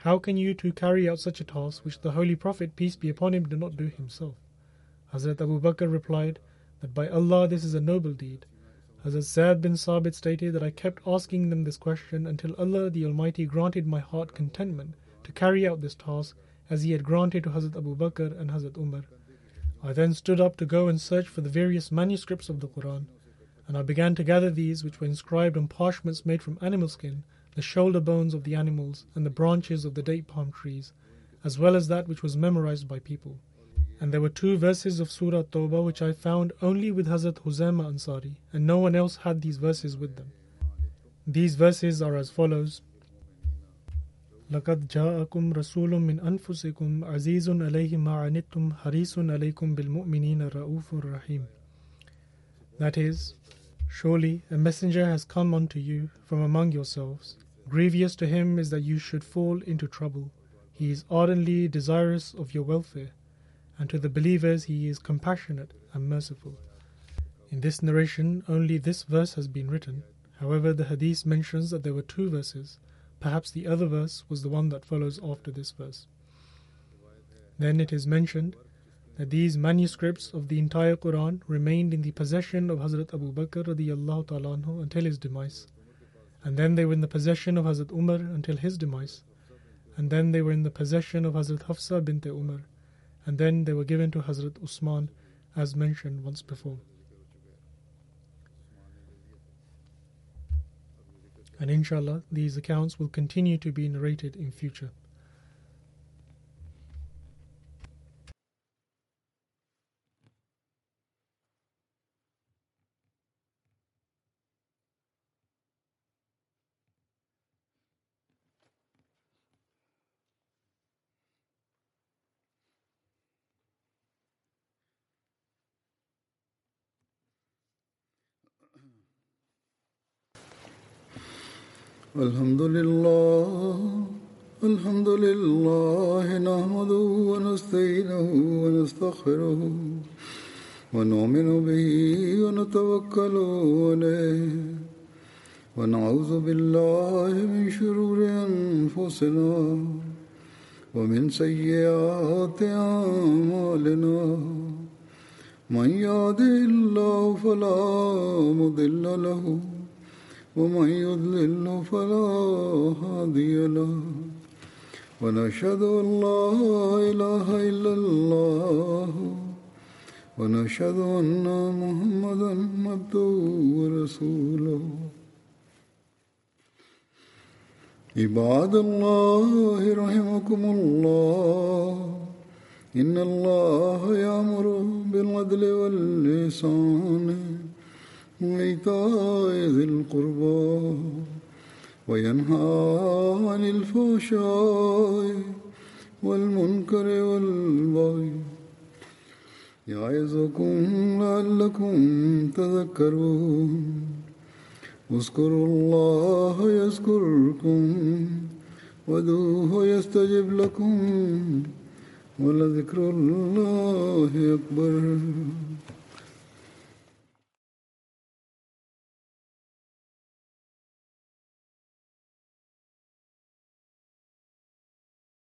how can you two carry out such a task which the Holy Prophet, peace be upon him, did not do himself? Hazrat Abu Bakr replied that by Allah this is a noble deed. Hazrat Saab bin Sabit stated that I kept asking them this question until Allah the Almighty granted my heart contentment to carry out this task as He had granted to Hazrat Abu Bakr and Hazrat Umar. I then stood up to go and search for the various manuscripts of the Quran, and I began to gather these which were inscribed on parchments made from animal skin, the shoulder bones of the animals and the branches of the date palm trees, as well as that which was memorized by people. And there were two verses of Surah Tawbah which I found only with Hazrat Huzaima Ansari, and no one else had these verses with them. These verses are as follows: لَقَدْ جَاءَكُمْ رَسُولٌ مِّنْ أَنفُسِكُمْ عَزِيزٌ عَلَيْهِ مَا عَنِتُّمْ حَرِيصٌ عَلَيْكُمْ بِالْمُؤْمِنِينَ رَؤُوفٌ رَحِيمٌ. That is, surely a messenger has come unto you from among yourselves. Grievous to him is that you should fall into trouble. He is ardently desirous of your welfare, and to the believers he is compassionate and merciful. In this narration, only this verse has been written. However, the hadith mentions that there were two verses. Perhaps the other verse was the one that follows after this verse. Then it is mentioned that these manuscripts of the entire Quran remained in the possession of Hazrat Abu Bakr radiyallahu ta'ala anhu until his demise, and then they were in the possession of Hazrat Umar until his demise, and then they were in the possession of Hazrat Hafsa bint Umar, and then they were given to Hazrat Usman, as mentioned once before. And inshallah, these accounts will continue to be narrated in future. الحمد لله نحمده ونستعينه ونستغفره ونؤمن به ونتوكل عليه ونعوذ بالله من شرور أنفسنا ومن سيئات أعمالنا من يهده الله فلا مضل له ومن يضلل فلا هادي له ونشهد أن لا إله إلا الله ونشهد أن محمدا عبده ورسوله عباد الله رحمكم الله إن الله يأمر بالعدل والإحسان وإيتاء ذي القربى وينهى عن الفحشاء والمنكر والبغي يعظكم لعلكم تذكرون اذكروا الله يذكركم وادعوه يستجب لكم ولذكر الله أكبر